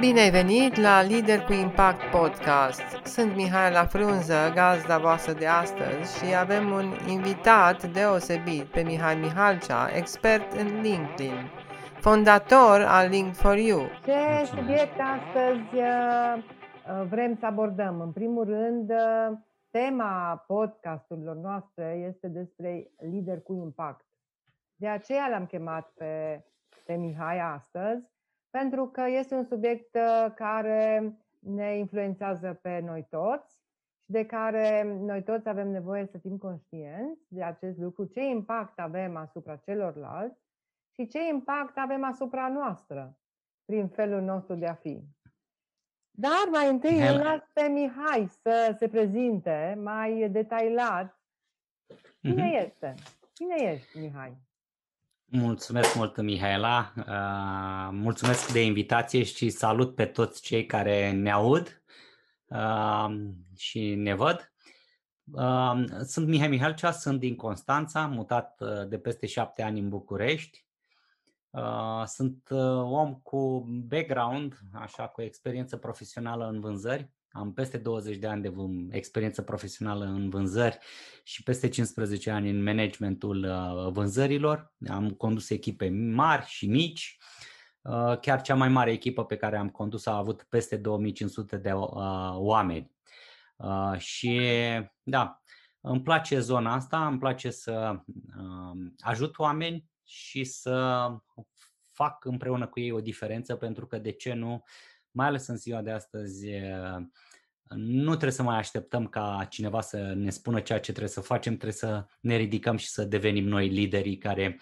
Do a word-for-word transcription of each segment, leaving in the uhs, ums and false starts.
Bine ai venit la Lideri cu Impact Podcast! Sunt Mihaela Frunză, gazda voastră de astăzi, și avem un invitat deosebit pe Mihai Mihalcea, expert în LinkedIn, fondator al Link for You. Ce subiect astăzi vrem să abordăm? În primul rând, tema podcasturilor noastre este despre lideri cu impact. De aceea l-am chemat pe, pe Mihai astăzi, pentru că este un subiect care ne influențează pe noi toți și de care noi toți avem nevoie să fim conștienți de acest lucru, ce impact avem asupra celorlalți și ce impact avem asupra noastră prin felul nostru de a fi. Dar mai întâi îl las pe Mihai să se prezinte mai detaliat. Cine mm-hmm. este? Cine ești, Mihai? Mulțumesc mult, Mihaela, uh, mulțumesc de invitație și salut pe toți cei care ne aud uh, și ne văd. Uh, sunt Mihai Mihalcea, sunt din Constanța, mutat uh, de peste șapte ani în București. Uh, sunt uh, om cu background, așa, cu experiență profesională în vânzări. Am peste douăzeci de ani de experiență profesională în vânzări și peste cincisprezece ani în managementul vânzărilor. Am condus echipe mari și mici. Chiar cea mai mare echipă pe care am condus a avut peste două mii cinci sute de oameni. Și da, îmi place zona asta, îmi place să ajut oameni și să fac împreună cu ei o diferență, pentru că de ce nu, mai ales în ziua de astăzi, nu trebuie să mai așteptăm ca cineva să ne spună ceea ce trebuie să facem, trebuie să ne ridicăm și să devenim noi liderii care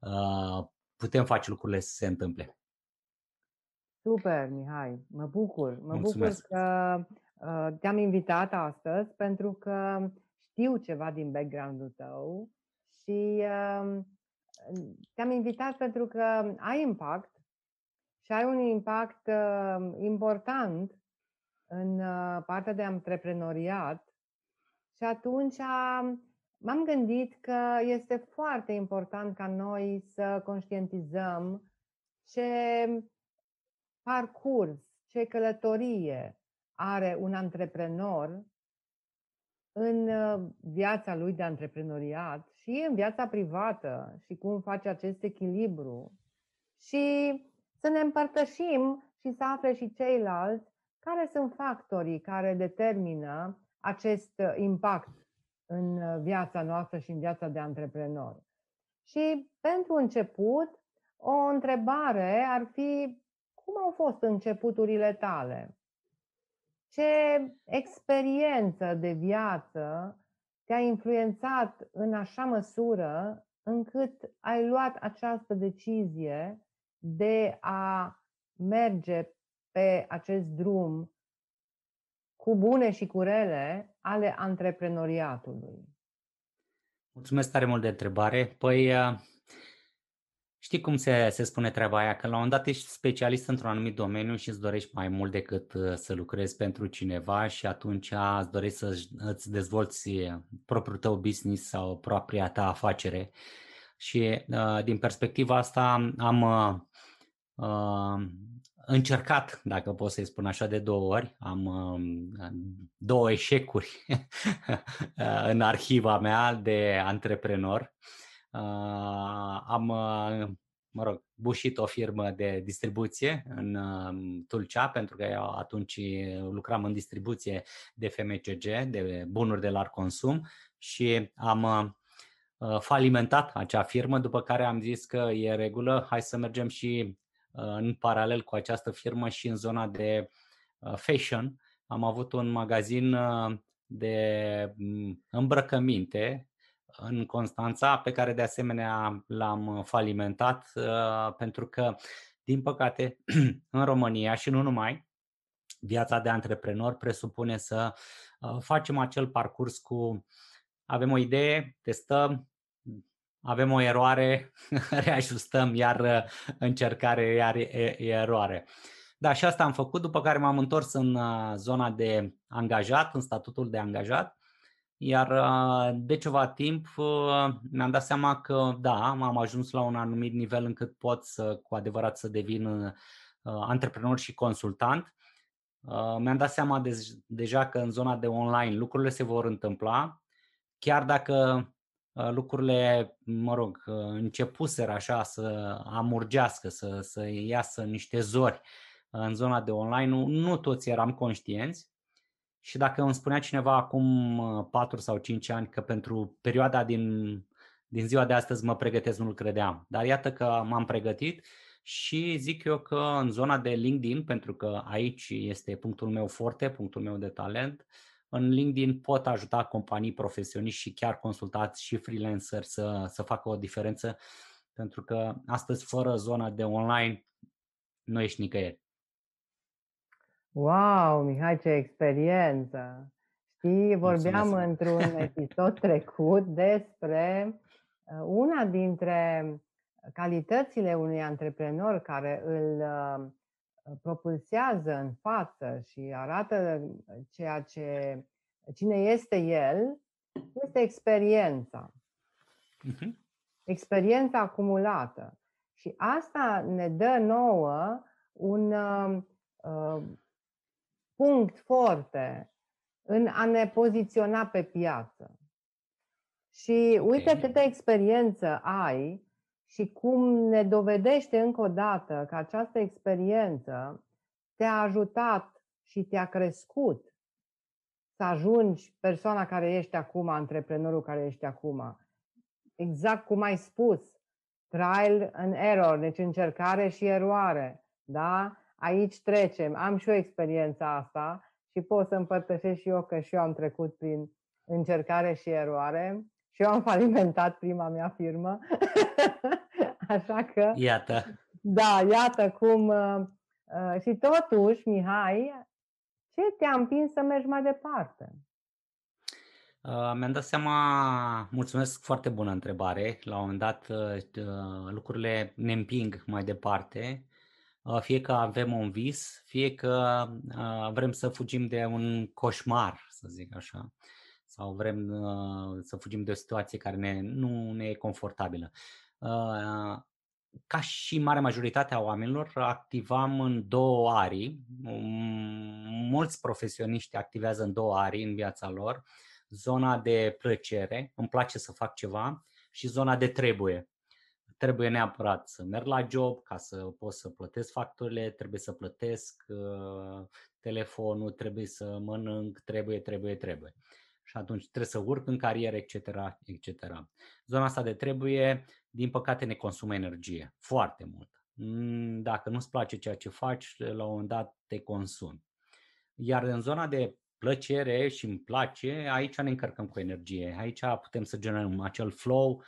uh, putem face lucrurile să se întâmple. Super, Mihai, mă bucur. Mă Mulțumesc. bucur că uh, te-am invitat astăzi, pentru că știu ceva din background-ul tău și uh, te-am invitat pentru că ai impact. Și ai un impact uh, important în uh, partea de antreprenoriat. Și atunci uh, m-am gândit că este foarte important ca noi să conștientizăm ce parcurs, ce călătorie are un antreprenor în uh, viața lui de antreprenoriat și în viața privată și cum face acest echilibru. Și să ne împărtășim și să afle și ceilalți care sunt factorii care determină acest impact în viața noastră și în viața de antreprenor. Și pentru început, o întrebare ar fi: cum au fost începuturile tale? Ce experiență de viață te-a influențat în așa măsură încât ai luat această decizie de a merge pe acest drum cu bune și cu rele ale antreprenoriatului? Mulțumesc tare mult de întrebare. Păi, știi cum se, se spune treaba aia, că la un moment dat ești specialist într-un anumit domeniu și îți dorești mai mult decât să lucrezi pentru cineva și atunci îți dorești să îți dezvolți propriul tău business sau propria ta afacere. Și uh, din perspectiva asta am uh, uh, încercat, dacă pot să-i spun așa, de două ori. Am uh, două eșecuri în arhiva mea de antreprenor. Uh, am, uh, mă rog, bușit o firmă de distribuție în uh, Tulcea, pentru că eu atunci lucram în distribuție de F M C G, de bunuri de larg consum, și am... Uh, falimentat acea firmă, după care am zis că e regulă, hai să mergem și în paralel cu această firmă și în zona de fashion. Am avut un magazin de îmbrăcăminte în Constanța, pe care de asemenea l-am falimentat, pentru că, din păcate, în România și nu numai, viața de antreprenor presupune să facem acel parcurs cu: avem o idee, testăm, avem o eroare, reajustăm, iar încercare, iar eroare. Da, și asta am făcut, după care m-am întors în zona de angajat, în statutul de angajat, iar de ceva timp mi-am dat seama că da, am ajuns la un anumit nivel încât pot să, cu adevărat, să devin antreprenor și consultant, mi-am dat seama de- deja că în zona de online lucrurile se vor întâmpla, chiar dacă lucrurile, mă rog, începuseră așa să amurgească, să, să iasă niște zori în zona de online, nu, nu toți eram conștienți. Și dacă îmi spunea cineva acum patru sau cinci ani că pentru perioada din, din ziua de astăzi mă pregătesc, nu-l credeam. Dar iată că m-am pregătit și zic eu că în zona de LinkedIn, pentru că aici este punctul meu forte, punctul meu de talent, în LinkedIn pot ajuta companii, profesioniști și chiar consultați și freelanceri să, să facă o diferență, pentru că astăzi fără zona de online nu ești nicăieri. Wow, Mihai, ce experiență! Știi, vorbeam Mulțumesc. într-un episod trecut despre una dintre calitățile unui antreprenor care îl propulsează în față și arată ceea ce, cine este el, este experiența. Uh-huh. Experiența acumulată. Și asta ne dă nouă un uh, punct forte în a ne poziționa pe piață. Și uite câtă experiență ai și cum ne dovedește încă o dată că această experiență te-a ajutat și te-a crescut să ajungi persoana care ești acum, antreprenorul care ești acum. Exact cum ai spus, trial and error, deci încercare și eroare, da? Aici trecem, am și eu experiența asta și pot să împărtășesc și eu că și eu am trecut prin încercare și eroare și eu am falimentat prima mea firmă, așa că... Iată! Da, iată cum... Uh, și totuși, Mihai, ce te-a împins să mergi mai departe? Uh, mi-am dat seama... Mulțumesc, foarte bună întrebare. La un moment dat uh, lucrurile ne împing mai departe. Fie că avem un vis, fie că vrem să fugim de un coșmar, să zic așa, sau vrem să fugim de o situație care ne, nu ne e confortabilă. Ca și marea majoritate a oamenilor, activam în două arii. Mulți profesioniști activează în două arii în viața lor. Zona de plăcere, îmi place să fac ceva, și zona de trebuie. Trebuie neapărat să merg la job ca să pot să plătesc facturile, trebuie să plătesc uh, telefonul, trebuie să mănânc, trebuie, trebuie, trebuie. Și atunci trebuie să urc în carieră, et cetera, et cetera. Zona asta de trebuie, din păcate, ne consumă energie foarte mult. Dacă nu-ți place ceea ce faci, la un moment dat te consumi. Iar în zona de plăcere și îmi place, aici ne încărcăm cu energie, aici putem să generăm acel flow,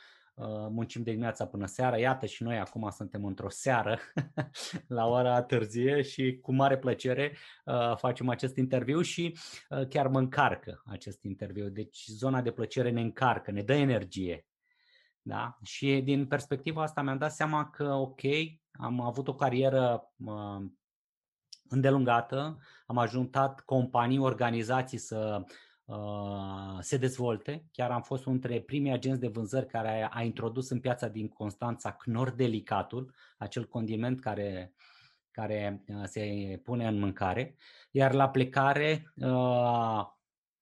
muncim de dimineața până seara, iată și noi acum suntem într-o seară la ora târzie și cu mare plăcere facem acest interviu și chiar mă încarcă acest interviu. Deci zona de plăcere ne încarcă, ne dă energie. Da? Și din perspectiva asta mi-am dat seama că ok, am avut o carieră îndelungată, am ajutat companii, organizații să se dezvolte. Chiar am fost unul dintre primii agenți de vânzări care a introdus în piața din Constanța Knorr delicatul, acel condiment care, care se pune în mâncare. Iar la plecare,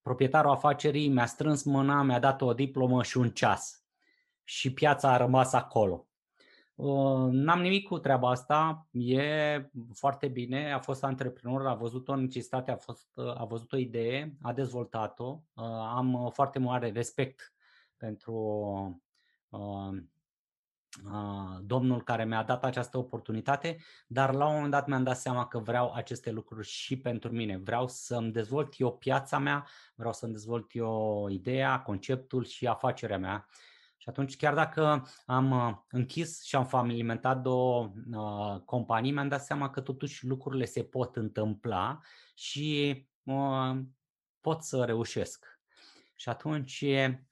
proprietarul afacerii mi-a strâns mâna, mi-a dat o diplomă și un ceas. Și piața a rămas acolo. N-am nimic cu treaba asta, e foarte bine, a fost antreprenor, a văzut o necesitate, a, fost, a văzut o idee, a dezvoltat-o, am foarte mare respect pentru uh, uh, domnul care mi-a dat această oportunitate, dar la un moment dat mi-am dat seama că vreau aceste lucruri și pentru mine, vreau să-mi dezvolt eu piața mea, vreau să-mi dezvolt eu ideea, conceptul și afacerea mea. Și atunci, chiar dacă am închis și am familimentat două uh, companii, mi-am dat seama că totuși lucrurile se pot întâmpla și uh, pot să reușesc. Și atunci,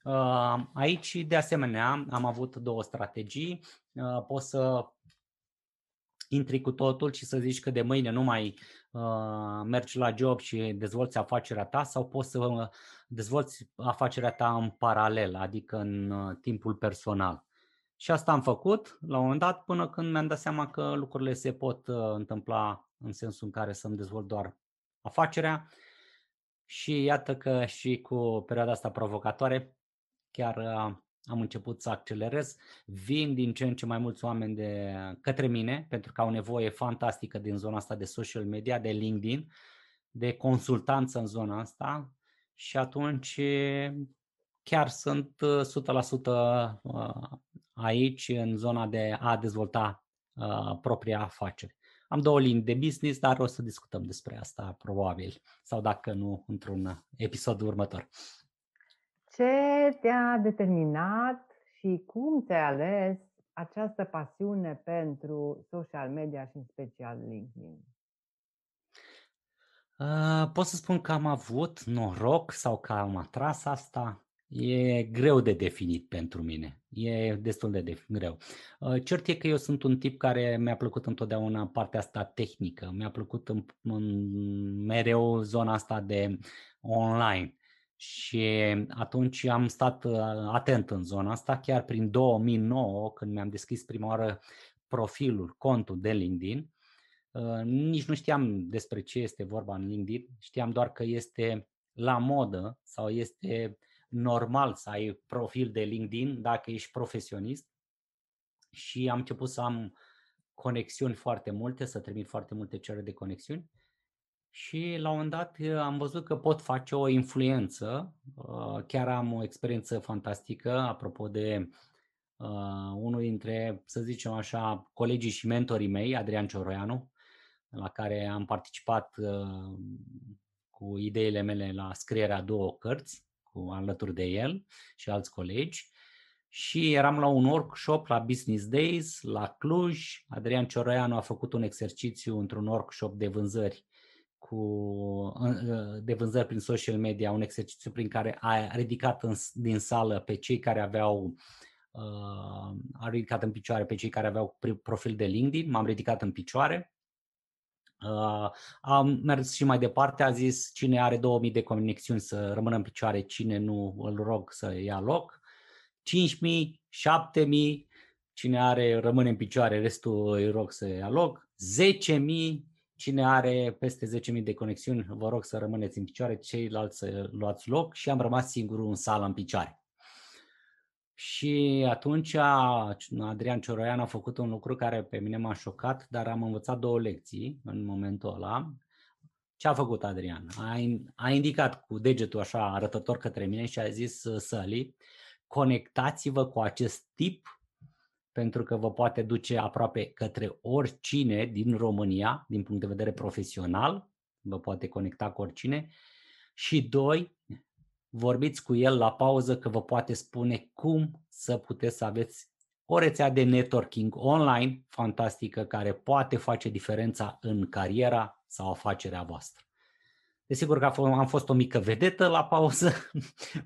uh, aici, de asemenea, am avut două strategii. Uh, poți să intri cu totul și să zici că de mâine nu mai uh, mergi la job și dezvolți afacerea ta, sau poți să dezvolți afacerea ta în paralel, adică în uh, timpul personal. Și asta am făcut la un moment dat până când mi-am dat seama că lucrurile se pot uh, întâmpla în sensul în care să-mi dezvolt doar afacerea. Și iată că și cu perioada asta provocatoare chiar uh, am început să accelerez. Vin din ce în ce mai mulți oameni de către mine pentru că au nevoie fantastică din zona asta de social media, de LinkedIn, de consultanță în zona asta și atunci chiar sunt o sută la sută aici în zona de a dezvolta propria afacere. Am două linii de business, dar o să discutăm despre asta probabil sau dacă nu într-un episod următor. Ce te-a determinat și cum ți-ai ales această pasiune pentru social media și în special LinkedIn? Uh, pot să spun că am avut noroc sau că am atras asta. E greu de definit pentru mine. E destul de def- greu. Uh, cert e că eu sunt un tip care mi-a plăcut întotdeauna partea asta tehnică. Mi-a plăcut în, în, mereu zona asta de online. Și atunci am stat atent în zona asta, chiar prin două mii nouă, când mi-am deschis prima oară profilul, contul de LinkedIn. Nici nu știam despre ce este vorba în LinkedIn, știam doar că este la modă sau este normal să ai profil de LinkedIn dacă ești profesionist. Și am început să am conexiuni foarte multe, să trimit foarte multe cereri de conexiuni. Și la un moment dat am văzut că pot face o influență, chiar am o experiență fantastică, apropo de uh, unul dintre, să zicem așa, colegii și mentorii mei, Adrian Cioroianu, la care am participat uh, cu ideile mele la scrierea două cărți, cu alături de el și alți colegi. Și eram la un workshop la Business Days, la Cluj. Adrian Cioroianu a făcut un exercițiu într-un workshop de vânzări cu de vânzări prin social media, un exercițiu prin care a ridicat în, din sală pe cei care aveau uh, a ridicat în picioare pe cei care aveau profil de LinkedIn, m-am ridicat în picioare. Uh, am mers și mai departe, a zis cine are două mii de conexiuni să rămână în picioare, cine nu îl rog să ia loc. cinci mii, șapte mii, cine are rămâne în picioare, restul îi rog să ia loc. zece mii. Cine are peste zece mii de conexiuni, vă rog să rămâneți în picioare, ceilalți luați loc și am rămas singurul în sală în picioare. Și atunci Adrian Cioroian a făcut un lucru care pe mine m-a șocat, dar am învățat două lecții în momentul ăla. Ce a făcut Adrian? A, a indicat cu degetul așa arătător către mine și a zis sălii, conectați-vă cu acest tip pentru că vă poate duce aproape către oricine din România, din punct de vedere profesional, vă poate conecta cu oricine. Și doi, vorbiți cu el la pauză că vă poate spune cum să puteți să aveți o rețea de networking online fantastică care poate face diferența în cariera sau afacerea voastră. Desigur că am fost o mică vedetă la pauză,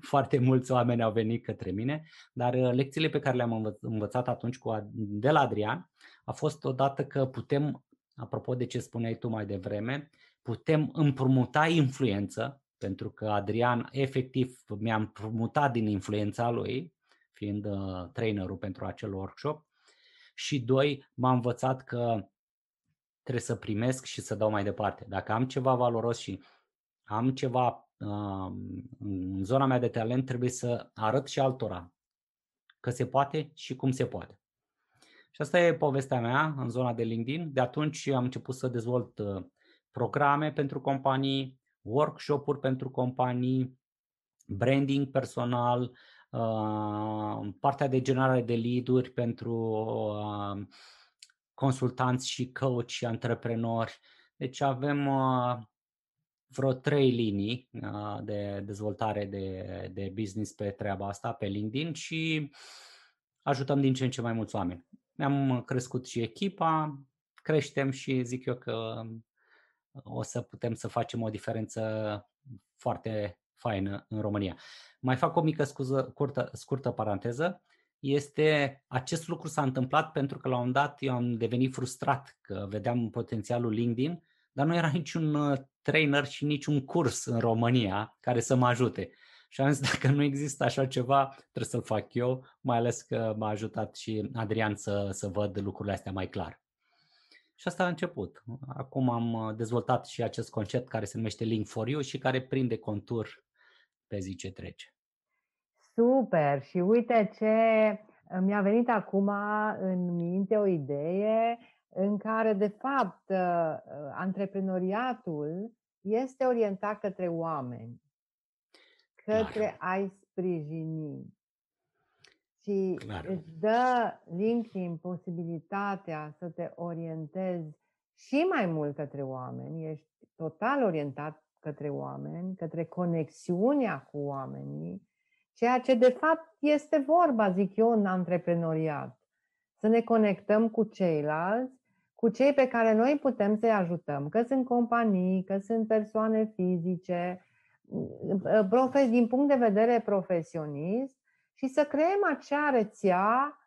foarte mulți oameni au venit către mine, dar lecțiile pe care le-am învățat atunci cu, de la Adrian a fost odată că putem, apropo de ce spuneai tu mai devreme, putem împrumuta influență, pentru că Adrian efectiv mi-a împrumutat din influența lui, fiind uh, trainerul pentru acel workshop, și doi, m-a învățat că trebuie să primesc și să dau mai departe. Dacă am ceva valoros și am ceva în zona mea de talent, trebuie să arăt și altora că se poate și cum se poate. Și asta e povestea mea în zona de LinkedIn. De atunci am început să dezvolt programe pentru companii, workshop-uri pentru companii, branding personal, partea de generare de lead-uri pentru consultanți și coach și antreprenori. Deci avem vreo trei linii de dezvoltare de, de business pe treaba asta, pe LinkedIn și ajutăm din ce în ce mai mulți oameni. Ne-am crescut și echipa, creștem și zic eu că o să putem să facem o diferență foarte faină în România. Mai fac o mică scuză, curtă, scurtă paranteză. Este, acest lucru s-a întâmplat pentru că la un dat eu am devenit frustrat că vedeam potențialul LinkedIn, dar nu era niciun trainer și niciun curs în România care să mă ajute. Și am zis, dacă nu există așa ceva, trebuie să-l fac eu, mai ales că m-a ajutat și Adrian să, să văd lucrurile astea mai clar. Și asta a început. Acum am dezvoltat și acest concept care se numește Link for You și care prinde contur pe zi ce trece. Super! Și uite ce mi-a venit acum în minte o idee în care, de fapt, antreprenoriatul este orientat către oameni, către a-i sprijini. Și clar, îți dă LinkedIn posibilitatea să te orientezi și mai mult către oameni, ești total orientat către oameni, către conexiunea cu oamenii, ceea ce de fapt este vorba, zic eu, în antreprenoriat. Să ne conectăm cu ceilalți, cu cei pe care noi putem să-i ajutăm, că sunt companii, că sunt persoane fizice, din punct de vedere profesionist, și să creăm acea rețea,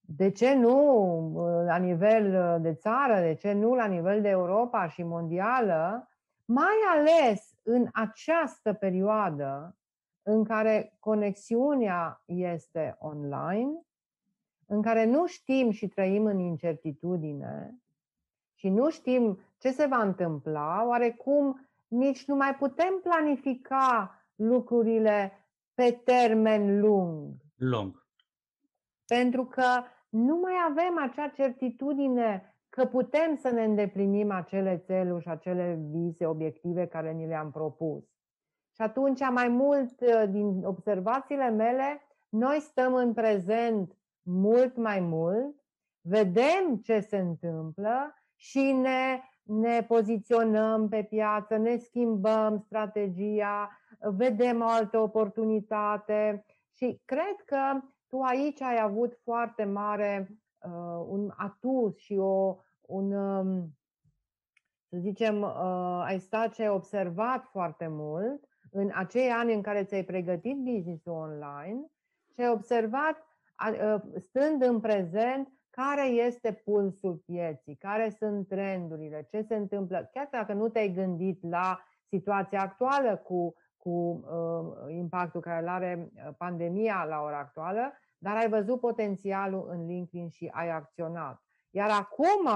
de ce nu la nivel de țară, de ce nu la nivel de Europa și mondială, mai ales în această perioadă în care conexiunea este online, în care nu știm și trăim în incertitudine și nu știm ce se va întâmpla, oarecum nici nu mai putem planifica lucrurile pe termen lung. Lung. Pentru că nu mai avem acea certitudine că putem să ne îndeplinim acele țeluri și acele vise, obiective care ni le-am propus. Și atunci, mai mult din observațiile mele, noi stăm în prezent mult mai mult, vedem ce se întâmplă și ne, ne poziționăm pe piață, ne schimbăm strategia, vedem o altă oportunitate și cred că tu aici ai avut foarte mare uh, un atu și o, un, um, să zicem, uh, ai stat și ai observat foarte mult în acei ani în care ți-ai pregătit business-ul online și ai observat, uh, stând în prezent, care este pulsul pieții, care sunt trendurile, ce se întâmplă, chiar dacă nu te-ai gândit la situația actuală cu cu uh, impactul care îl are pandemia la ora actuală, dar ai văzut potențialul în LinkedIn și ai acționat. Iar acum,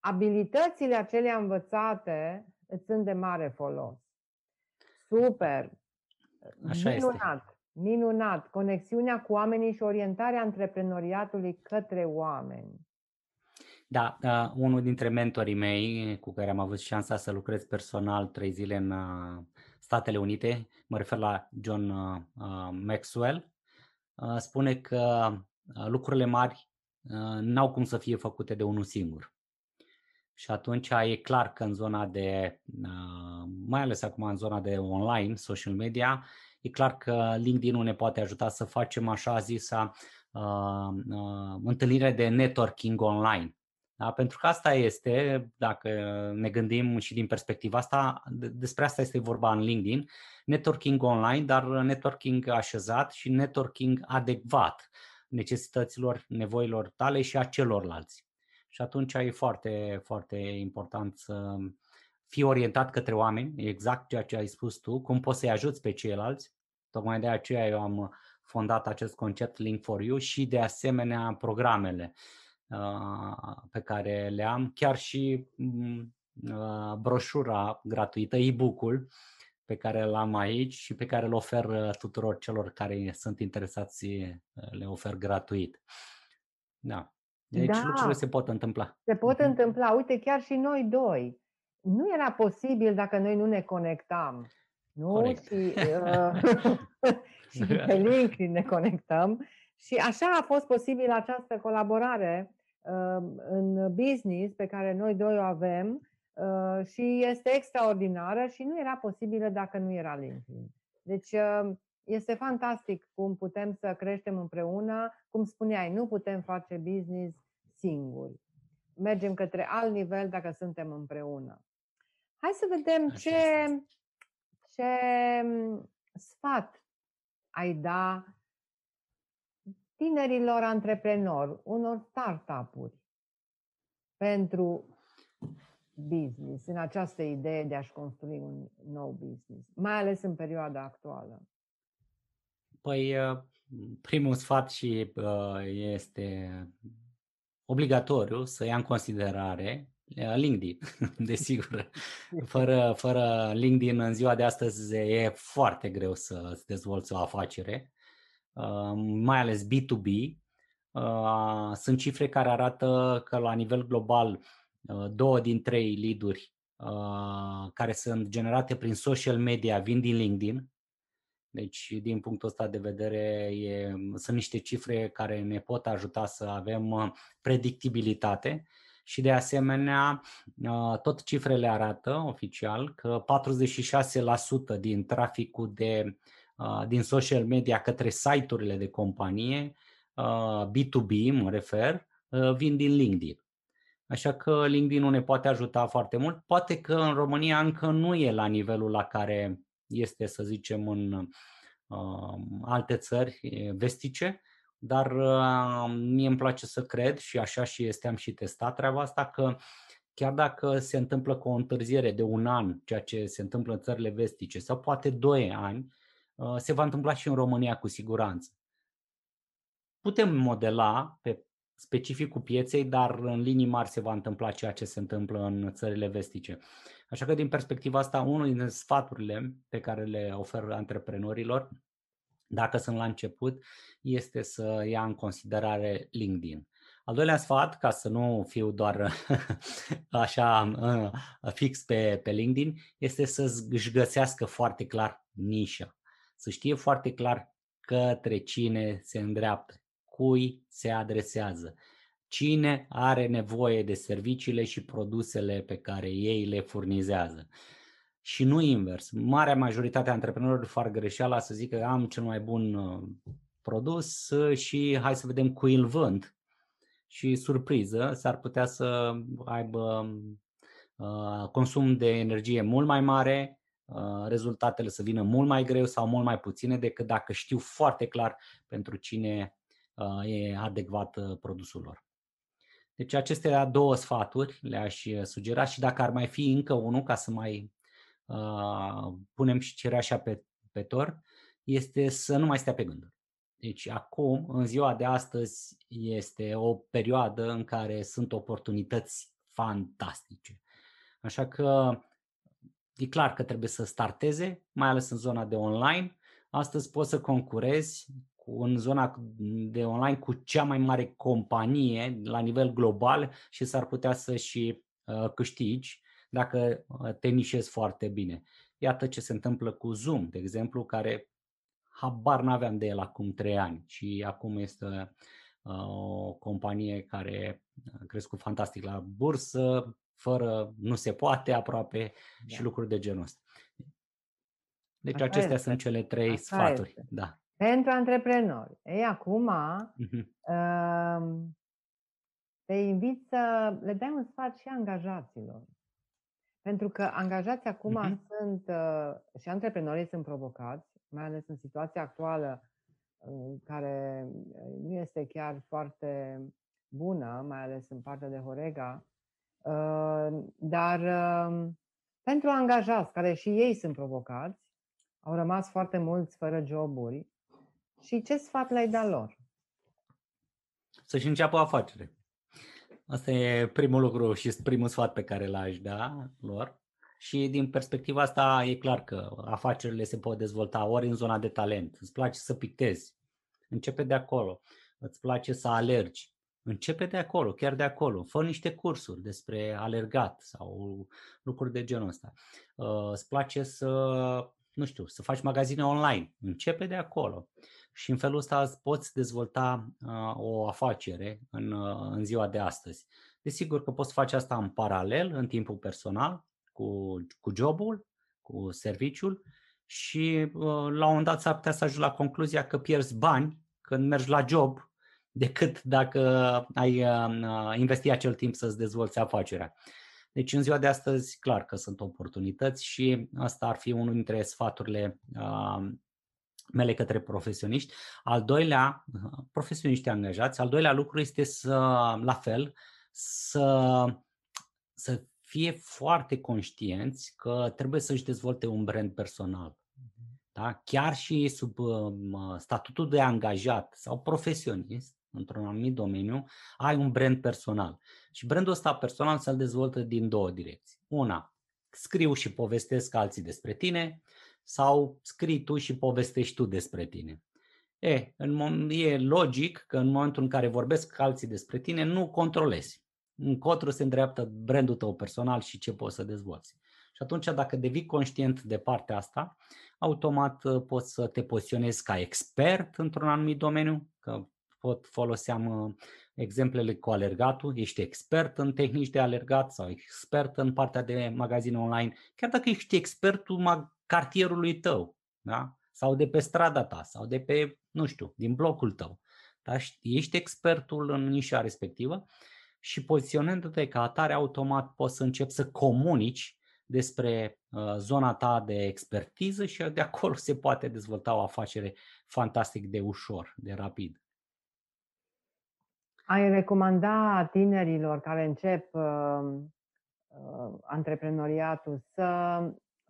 abilitățile acelea învățate îți sunt de mare folos. Super! Așa minunat! Este. Minunat! Conexiunea cu oamenii și orientarea antreprenoriatului către oameni. Da, uh, unul dintre mentorii mei cu care am avut șansa să lucrez personal trei zile în uh, Statele Unite, mă refer la John uh, Maxwell, uh, spune că uh, lucrurile mari uh, n-au cum să fie făcute de unul singur. Și atunci e clar că în zona de, uh, mai ales acum în zona de online, social media, e clar că LinkedIn-ul ne poate ajuta să facem așa zisa uh, uh, întâlnire de networking online. Da? Pentru că asta este, dacă ne gândim și din perspectiva asta, despre asta este vorba în LinkedIn, networking online, dar networking așezat și networking adecvat necesităților, nevoilor tale și a celorlalți. Și atunci e foarte, foarte important să fii orientat către oameni, exact ceea ce ai spus tu, cum poți să-i ajuți pe ceilalți. Tocmai de aceea eu am fondat acest concept Link for You și de asemenea programele pe care le am, chiar și broșura gratuită, e-book-ul pe care l-am aici și pe care îl ofer tuturor celor care sunt interesați, le ofer gratuit. Da. Deci da, lucrurile se pot întâmpla. Se pot întâmpla. Uite, chiar și noi doi. Nu era posibil dacă noi nu ne conectam. Nu? Corect. Și, uh, și pe LinkedIn ne conectăm. Și așa a fost posibil această colaborare în business pe care noi doi o avem și este extraordinară și nu era posibilă dacă nu era LinkedIn. Deci este fantastic cum putem să creștem împreună, cum spuneai, nu putem face business singuri. Mergem către alt nivel dacă suntem împreună. Hai să vedem ce, ce sfat ai da tinerilor antreprenori, unor startup-uri, pentru business, în această idee de a-și construi un nou business, mai ales în perioada actuală? Păi, primul sfat și este obligatoriu să ia în considerare LinkedIn, desigur. Fără, fără LinkedIn în ziua de astăzi e foarte greu să dezvolți o afacere, mai ales B doi B. Sunt cifre care arată că la nivel global două din trei lead-uri care sunt generate prin social media vin din LinkedIn. Deci, din punctul ăsta de vedere, e, sunt niște cifre care ne pot ajuta să avem predictibilitate și, de asemenea, tot cifrele arată oficial că patruzeci și șase la sută din traficul de, din social media către site-urile de companie, B doi B mă refer, vin din LinkedIn. Așa că LinkedIn-ul ne poate ajuta foarte mult. Poate că în România încă nu e la nivelul la care este, să zicem, în uh, alte țări vestice, dar uh, mie îmi place să cred și așa și este, am și testat treaba asta, că chiar dacă se întâmplă cu o întârziere de un an, ceea ce se întâmplă în țările vestice, sau poate doi ani, uh, se va întâmpla și în România cu siguranță. Putem modela pe specificul pieței, dar în linii mari se va întâmpla ceea ce se întâmplă în țările vestice. Așa că din perspectiva asta, unul din sfaturile pe care le ofer antreprenorilor, dacă sunt la început, este să ia în considerare LinkedIn. Al doilea sfat, ca să nu fiu doar așa fix pe, pe LinkedIn, este să-și găsească foarte clar nișa, să știe foarte clar către cine se îndreaptă, cui se adresează, cine are nevoie de serviciile și produsele pe care ei le furnizează. Și nu invers. Marea majoritate a antreprenorilor fac greșeala să zică am cel mai bun produs și hai să vedem cui îl vând. Și surpriză, s-ar putea să aibă consum de energie mult mai mare, rezultatele să vină mult mai greu sau mult mai puține decât dacă știu foarte clar pentru cine e adecvat produsul lor. Deci aceste două sfaturi le-aș sugera și dacă ar mai fi încă unul, ca să mai uh, punem și cereașa pe, pe tort, este să nu mai stea pe gânduri. Deci acum, în ziua de astăzi, este o perioadă în care sunt oportunități fantastice. Așa că e clar că trebuie să starteze, mai ales în zona de online. Astăzi poți să concurezi în zona de online cu cea mai mare companie la nivel global și s-ar putea să și uh, câștigi dacă te nișezi foarte bine. Iată ce se întâmplă cu Zoom, de exemplu, care habar n-aveam de el acum trei ani și acum este uh, o companie care a crescut fantastic la bursă, fără, nu se poate aproape, da, și lucruri de genul ăsta. Deci asta acestea este. Sunt cele trei asta sfaturi. Este. Da. Pentru antreprenori. Ei, acum te invit să le dai un sfat și angajaților. Pentru că angajații acum uh-huh. sunt și antreprenorii sunt provocați, mai ales în situația actuală care nu este chiar foarte bună, mai ales în partea de HoReCa, dar pentru angajați care și ei sunt provocați, au rămas foarte mulți fără joburi. Și ce sfat le-ai dat lor? Să-și înceapă o afacere. Asta e primul lucru și primul sfat pe care l-aș da lor. Și din perspectiva asta e clar că afacerile se pot dezvolta ori în zona de talent. Îți place să pictezi, începe de acolo. Îți place să alergi, începe de acolo, chiar de acolo. Fă niște cursuri despre alergat sau lucruri de genul ăsta. Îți place să... nu știu, să faci magazine online, începe de acolo și în felul ăsta poți dezvolta uh, o afacere în, uh, în ziua de astăzi. Desigur că poți face asta în paralel, în timpul personal, cu, cu jobul, cu serviciul și uh, la un moment dat s-ar putea să ajungi la concluzia că pierzi bani când mergi la job decât dacă ai uh, investi acel timp să-ți dezvolți afacerea. Deci în ziua de astăzi, clar că sunt oportunități și asta ar fi unul dintre sfaturile uh, mele către profesioniști. Al doilea, profesioniști angajați, al doilea lucru este să, la fel, să, să fie foarte conștienți că trebuie să-și dezvolte un brand personal. Da? Chiar și sub statutul de angajat sau profesionist, într-un anumit domeniu, ai un brand personal. Și brandul ăsta personal se dezvoltă din două direcții. Una, scriu și povestesc alții despre tine, sau scrii tu și povestești tu despre tine. E, în, e logic că în momentul în care vorbesc alții despre tine, nu controlezi. Încotro se îndreaptă brandul tău personal și ce poți să dezvolți. Și atunci, dacă devii conștient de partea asta, automat poți să te poziționezi ca expert într-un anumit domeniu, că pot foloseam exemplele cu alergatul, ești expert în tehnici de alergat sau expert în partea de magazine online, chiar dacă ești expertul cartierului tău, da? Sau de pe strada ta, sau de pe, nu știu, din blocul tău. Dar ești expertul în nișa respectivă și poziționându-te ca atare, automat poți să începi să comunici despre zona ta de expertiză și de acolo se poate dezvolta o afacere fantastic de ușor, de rapid. Ai recomanda tinerilor care încep uh, uh, antreprenoriatul să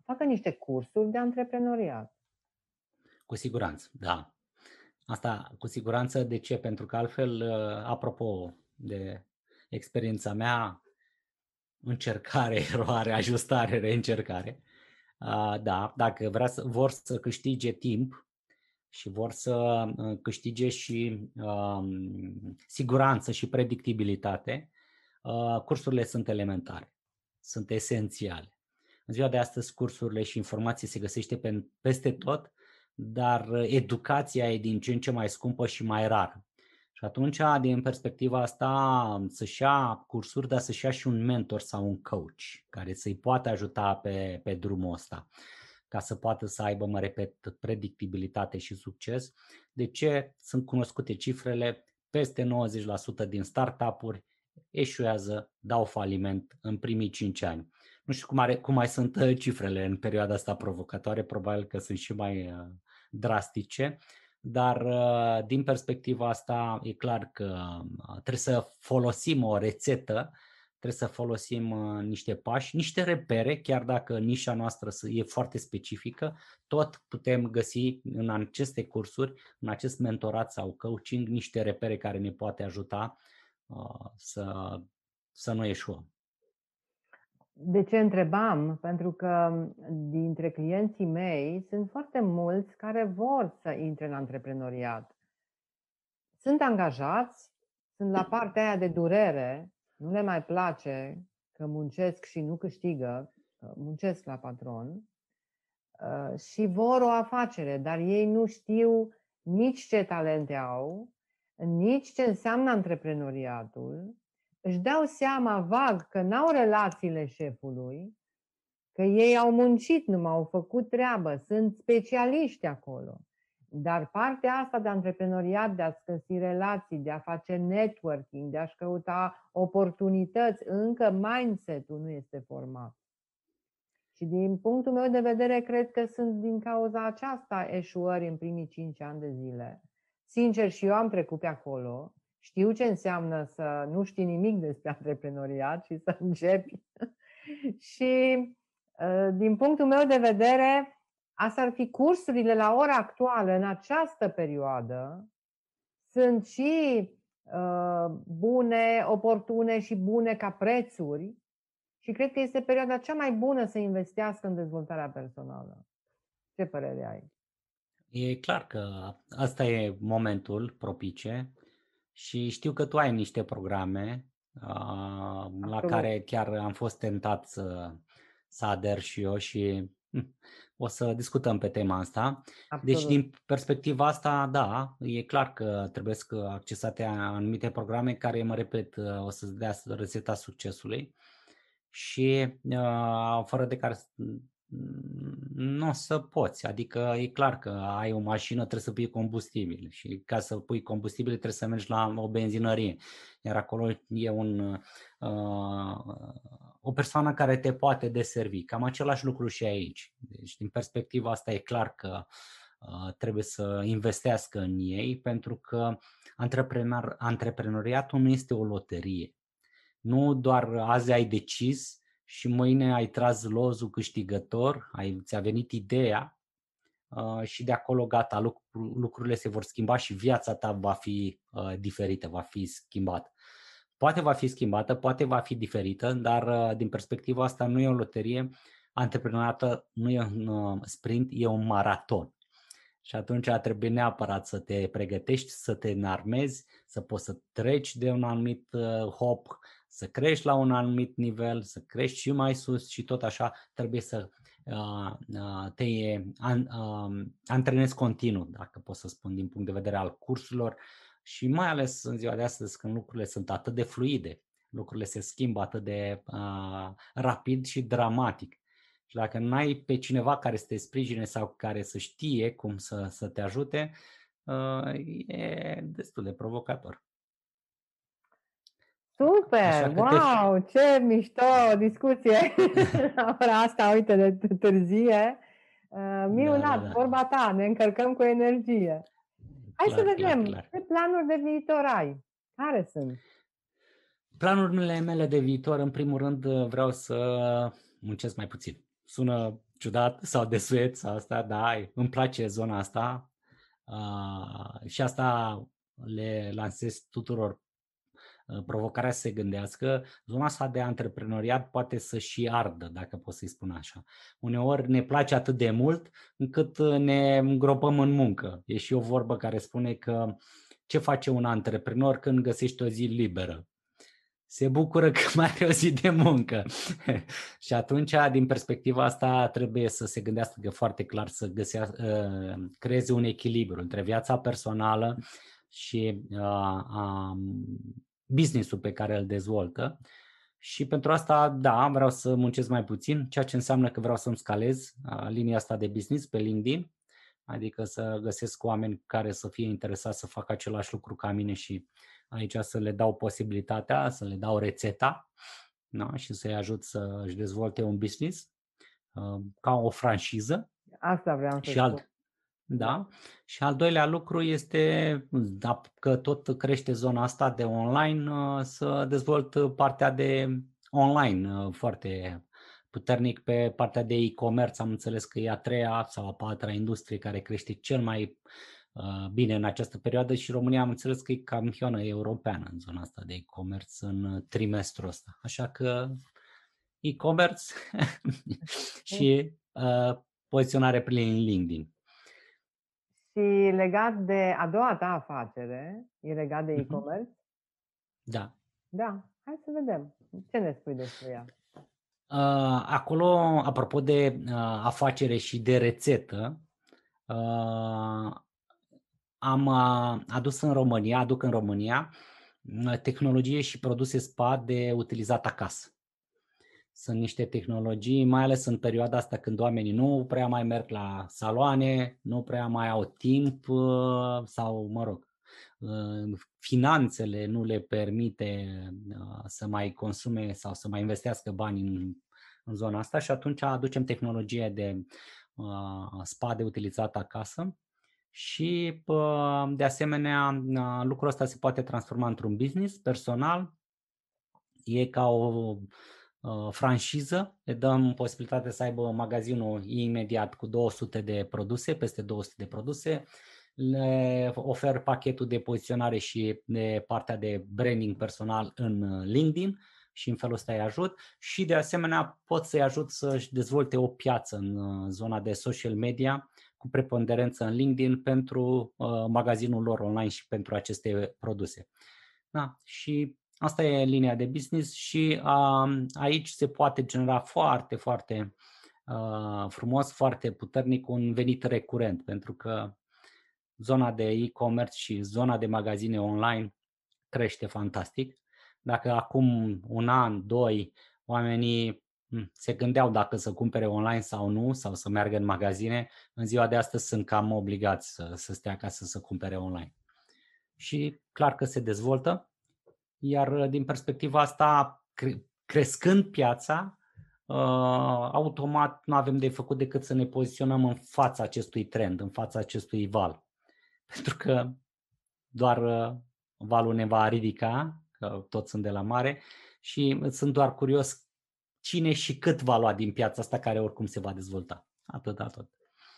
facă niște cursuri de antreprenoriat? Cu siguranță, da. Asta cu siguranță. De ce? Pentru că altfel, uh, apropo de experiența mea, încercare, eroare, ajustare, reîncercare, uh, da, dacă vrea să, vor să câștige timp, și vor să câștige și uh, siguranță și predictibilitate, uh, cursurile sunt elementare, sunt esențiale. În ziua de astăzi cursurile și informații se găsește pe, peste tot, dar educația e din ce în ce mai scumpă și mai rară. Și atunci, din perspectiva asta, să-și ia cursuri, dar să-și ia și un mentor sau un coach care să-i poată ajuta pe, pe drumul ăsta, ca să poată să aibă, mă repet, predictibilitate și succes. De ce? Sunt cunoscute cifrele, peste nouăzeci la sută din startup-uri eșuează, dau faliment în primii cinci ani. Nu știu cum, are, cum mai sunt cifrele în perioada asta provocatoare, probabil că sunt și mai drastice, dar din perspectiva asta e clar că trebuie să folosim o rețetă, trebuie să folosim niște pași, niște repere, chiar dacă nișa noastră e foarte specifică, tot putem găsi în aceste cursuri, în acest mentorat sau coaching, niște repere care ne poate ajuta uh, să, să nu eșuăm. De ce întrebam? Pentru că dintre clienții mei sunt foarte mulți care vor să intre în antreprenoriat. Sunt angajați, sunt la partea aia de durere, nu le mai place că muncesc și nu câștigă, muncesc la patron și vor o afacere, dar ei nu știu nici ce talente au, nici ce înseamnă antreprenoriatul, își dau seama vag că n-au relațiile șefului, că ei au muncit numai, au făcut treabă, sunt specialiști acolo. Dar partea asta de antreprenoriat, de a-ți găsi relații, de a face networking, de a-și căuta oportunități, încă mindset-ul nu este format. Și din punctul meu de vedere, cred că sunt din cauza aceasta eșuări în primii cinci ani de zile. Sincer, și eu am trecut pe acolo. Știu ce înseamnă să nu știi nimic despre antreprenoriat și să începi. Și din punctul meu de vedere, asta ar fi cursurile la ora actuală, în această perioadă, sunt și uh, bune, oportune și bune ca prețuri și cred că este perioada cea mai bună să investească în dezvoltarea personală. Ce părere ai? E clar că asta e momentul propice și știu că tu ai niște programe uh, la care chiar am fost tentat să, să ader și eu și... O să discutăm pe tema asta. Absolut. Deci din perspectiva asta, da, e clar că trebuie să accesate anumite programe care, mă repet, o să-ți dea rețeta succesului și fără de care nu o să poți. Adică e clar că ai o mașină, trebuie să pui combustibil și ca să pui combustibil trebuie să mergi la o benzinărie. Iar acolo e un... Uh, o persoană care te poate deservi. Cam același lucru și aici. Deci, din perspectiva asta, e clar că uh, trebuie să investească în ei, pentru că antreprenor, antreprenoriatul nu este o loterie. Nu doar azi ai decis și mâine ai tras lozul câștigător, ai, ți-a venit ideea uh, și de acolo gata, lucru, lucrurile se vor schimba și viața ta va fi uh, diferită, va fi schimbată. Poate va fi schimbată, poate va fi diferită, dar uh, din perspectiva asta nu e o loterie, antreprenoriatul nu e un uh, sprint, e un maraton. Și atunci trebuie neapărat să te pregătești, să te înarmezi, să poți să treci de un anumit uh, hop, să crești la un anumit nivel, să crești și mai sus și tot așa, trebuie să uh, te an, uh, antrenezi continuu, dacă pot să spun, din punct de vedere al cursurilor și mai ales în ziua de astăzi când lucrurile sunt atât de fluide, lucrurile se schimbă atât de uh, rapid și dramatic. Și dacă n-ai pe cineva care să te sprijine sau care să știe cum să, să te ajute, uh, e destul de provocator. Super! Wow! Te... Ce mișto discuție la ora asta, uite, de târzie. Uh, minunat, da, da, da. Vorba ta, ne încărcăm cu energie. Hai clar, să vedem, clar, clar. Ce planuri de viitor ai? Care sunt? Planurile mele de viitor, în primul rând, vreau să muncesc mai puțin. Sună ciudat sau de suet sau asta, dar îmi place zona asta uh, și asta le lansez tuturor. Provocarea să se gândească, zona asta de antreprenoriat poate să și ardă, dacă pot să-i spun așa. Uneori ne place atât de mult încât ne îngropăm în muncă. E și o vorbă care spune că ce face un antreprenor când găsește o zi liberă? Se bucură că mai are o zi de muncă. Și atunci, din perspectiva asta, trebuie să se gândească foarte clar să găsească, creeze un echilibru între viața personală și a, a, business-ul pe care îl dezvoltă și pentru asta, da, vreau să muncesc mai puțin, ceea ce înseamnă că vreau să-mi scalez linia asta de business pe LinkedIn, adică să găsesc oameni care să fie interesați să facă același lucru ca mine și aici să le dau posibilitatea, să le dau rețeta, da? Și să-i ajut să își dezvolte un business ca o franciză. Asta vreau să și alt. Spun. Da. Și al doilea lucru este, dacă tot crește zona asta de online, să dezvolt partea de online foarte puternic pe partea de e-commerce. Am înțeles că e a treia sau a patra industrie care crește cel mai bine în această perioadă și România am înțeles că e campioană europeană în zona asta de e-commerce în trimestrul ăsta. Așa că e-commerce și uh, poziționare prin LinkedIn. Și legat de a doua ta afacere, e legat de e-commerce? Da. Da, hai să vedem. Ce ne spui despre ea? Acolo, apropo de afacere și de rețetă, am adus în România, aduc în România tehnologie și produse spa de utilizat acasă. Sunt niște tehnologii, mai ales în perioada asta când oamenii nu prea mai merg la saloane, nu prea mai au timp sau, mă rog, finanțele nu le permite să mai consume sau să mai investească bani în, în zona asta și atunci aducem tehnologie de spa de utilizat acasă și, de asemenea, lucrul ăsta se poate transforma într-un business personal, e ca o franciză, le dăm posibilitatea să aibă magazinul imediat cu două sute de produse, peste două sute de produse, le ofer pachetul de poziționare și de partea de branding personal în LinkedIn și în felul ăsta îi ajut și de asemenea pot să-i ajut să-și dezvolte o piață în zona de social media cu preponderență în LinkedIn pentru magazinul lor online și pentru aceste produse. Da, și asta e linia de business și a, aici se poate genera foarte, foarte a, frumos, foarte puternic un venit recurent, pentru că zona de e-commerce și zona de magazine online crește fantastic. Dacă acum un an, doi, oamenii se gândeau dacă să cumpere online sau nu, sau să meargă în magazine, în ziua de astăzi sunt cam obligați să, să stea acasă să cumpere online. Și clar că se dezvoltă. Iar din perspectiva asta, crescând piața, automat nu avem de făcut decât să ne poziționăm în fața acestui trend, în fața acestui val. Pentru că doar valul ne va ridica, că toți sunt de la mare, și sunt doar curios cine și cât va lua din piața asta care oricum se va dezvolta. Atât, atât.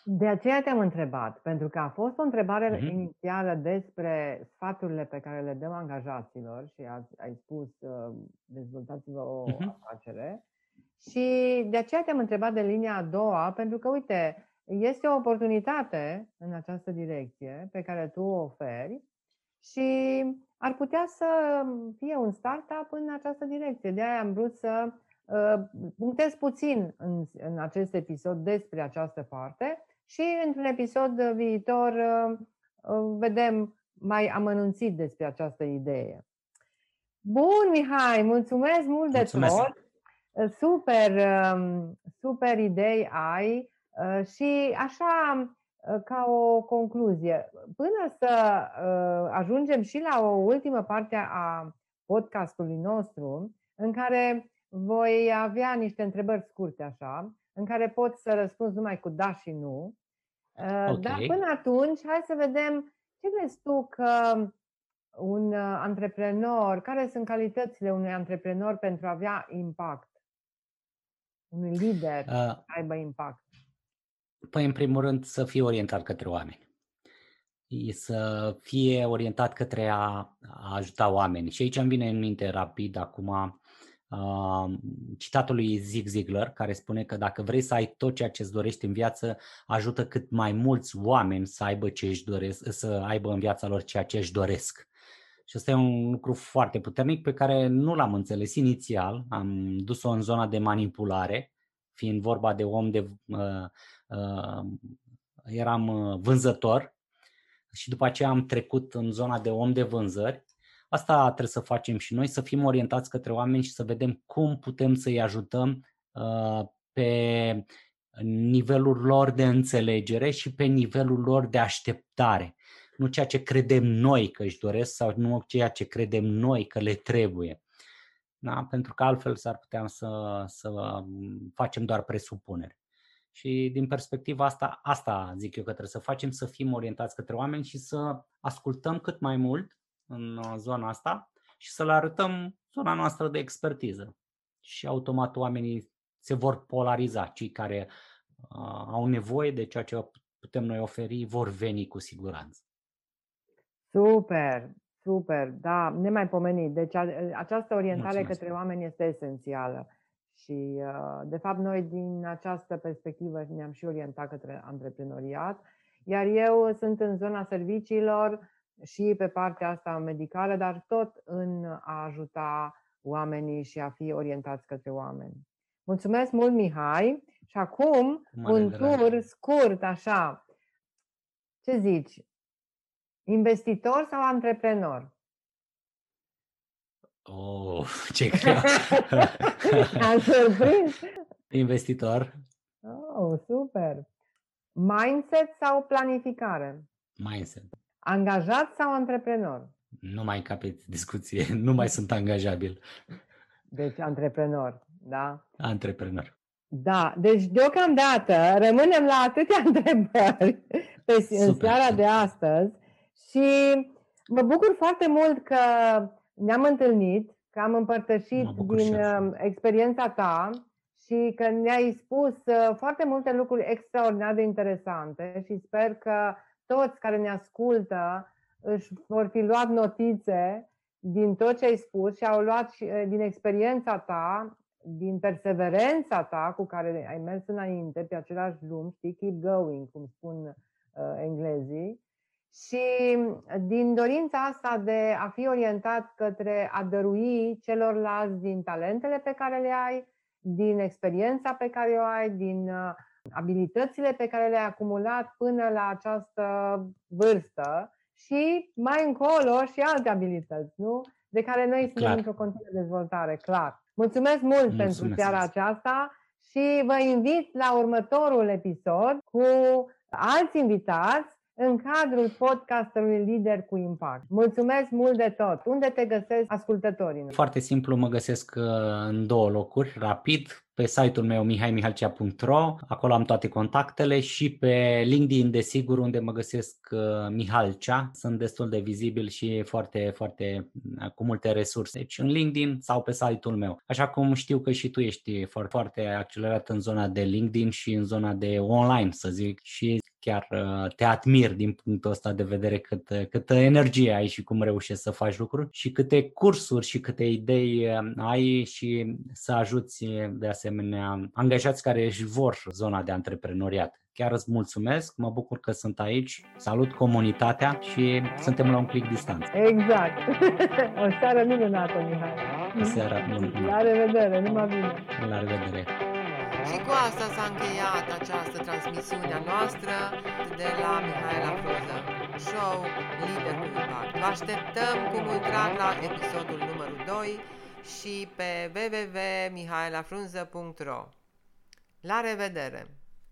De aceea te-am întrebat, pentru că a fost o întrebare uh-huh. inițială despre sfaturile pe care le dăm angajaților și ați, ai spus uh, dezvoltați-vă o uh-huh. afacere. Și de aceea te-am întrebat de linia a doua, pentru că, uite, este o oportunitate în această direcție pe care tu o oferi și ar putea să fie un startup în această direcție. De aia am vrut să uh, punctez puțin în, în acest episod despre această parte și într-un episod viitor uh, vedem mai amănunțit despre această idee. Bun, Mihai, mulțumesc mult mulțumesc. de tot! Super, super idei ai și așa ca o concluzie. Până să ajungem și la o ultimă parte a podcastului nostru, în care voi avea niște întrebări scurte așa, în care poți să răspunzi numai cu da și nu. Okay. Dar până atunci, hai să vedem ce crezi tu că un antreprenor, care sunt calitățile unui antreprenor pentru a avea impact? Un lider uh, aibă impact? Păi, în primul rând, să fie orientat către oameni. Să fie orientat către a, a ajuta oameni. Și aici îmi vine în minte rapid acum uh, citatul lui Zig Ziglar, care spune că dacă vrei să ai tot ceea ce îți dorești în viață, ajută cât mai mulți oameni să aibă, ce își doresc, să aibă în viața lor ceea ce își doresc. Și ăsta e un lucru foarte puternic pe care nu l-am înțeles inițial, am dus-o în zona de manipulare, fiind vorba de om de... Uh, uh, eram vânzător și după aceea am trecut în zona de om de vânzări. Asta trebuie să facem și noi, să fim orientați către oameni și să vedem cum putem să-i ajutăm uh, pe nivelul lor de înțelegere și pe nivelul lor de așteptare. Nu ceea ce credem noi că își doresc sau nu ceea ce credem noi că le trebuie. Da? Pentru că altfel s-ar putea să, să facem doar presupuneri. Și din perspectiva asta, asta zic eu că trebuie să facem, să fim orientați către oameni și să ascultăm cât mai mult în zona asta și să le arătăm zona noastră de expertiză. Și automat oamenii se vor polariza. Cei care uh, au nevoie de ceea ce putem noi oferi vor veni cu siguranță. Super, super, da, nemaipomenit. Deci această orientare Mulțumesc. către oameni este esențială și de fapt noi din această perspectivă ne-am și orientat către antreprenoriat, iar eu sunt în zona serviciilor și pe partea asta medicală, dar tot în a ajuta oamenii și a fi orientați către oameni. Mulțumesc mult, Mihai, și acum un tur scurt, așa, ce zici? Investitor sau antreprenor? Oh, ce greu! Am surprins! Investitor. Oh, super! Mindset sau planificare? Mindset. Angajat sau antreprenor? Nu mai încapet discuție, nu mai sunt angajabil. Deci antreprenor, da? Antreprenor. Da, deci deocamdată rămânem la atâtea întrebări pe, în seara de astăzi. Și mă bucur foarte mult că ne-am întâlnit, că am împărtășit din experiența ta și că ne-ai spus foarte multe lucruri extraordinar de interesante și sper că toți care ne ascultă își vor fi luat notițe din tot ce ai spus și au luat și din experiența ta, din perseverența ta cu care ai mers înainte pe același drum, știi, keep going, cum spun uh, englezii. Și din dorința asta de a fi orientat către a dărui celorlalți din talentele pe care le ai, din experiența pe care o ai, din abilitățile pe care le-ai acumulat până la această vârstă și mai încolo și alte abilități, nu? De care noi clar. suntem într-o continuă dezvoltare, clar. Mulțumesc mult Mulțumesc. pentru seara aceasta și vă invit la următorul episod cu alți invitați în cadrul podcastului Lideri cu Impact. Mulțumesc mult de tot! Unde te găsesc ascultătorii? Foarte simplu, mă găsesc în două locuri, rapid, pe site-ul meu mihai mihalcea punct ro, acolo am toate contactele, și pe LinkedIn, desigur, unde mă găsesc Mihalcea. Sunt destul de vizibil și foarte, foarte cu multe resurse. Deci în LinkedIn sau pe site-ul meu. Așa cum știu că și tu ești foarte, foarte accelerat în zona de LinkedIn și în zona de online, să zic, și chiar te admir din punctul ăsta de vedere cât, câtă energie ai și cum reușești să faci lucruri și câte cursuri și câte idei ai și să ajuți de asemenea angajați care își vor zona de antreprenoriat. Chiar îți mulțumesc, mă bucur că sunt aici, salut comunitatea și suntem la un clic distanță. Exact! O seară minunată, Mihai! O seară minunată! La revedere, numai bine! La revedere! Și cu asta s-a încheiat această transmisiune a noastră de la Mihaela Frunză, show Lider cu Impact. Vă așteptăm cu mult drag la episodul numărul doi și pe w w w punct mihaela frunză punct ro. La revedere!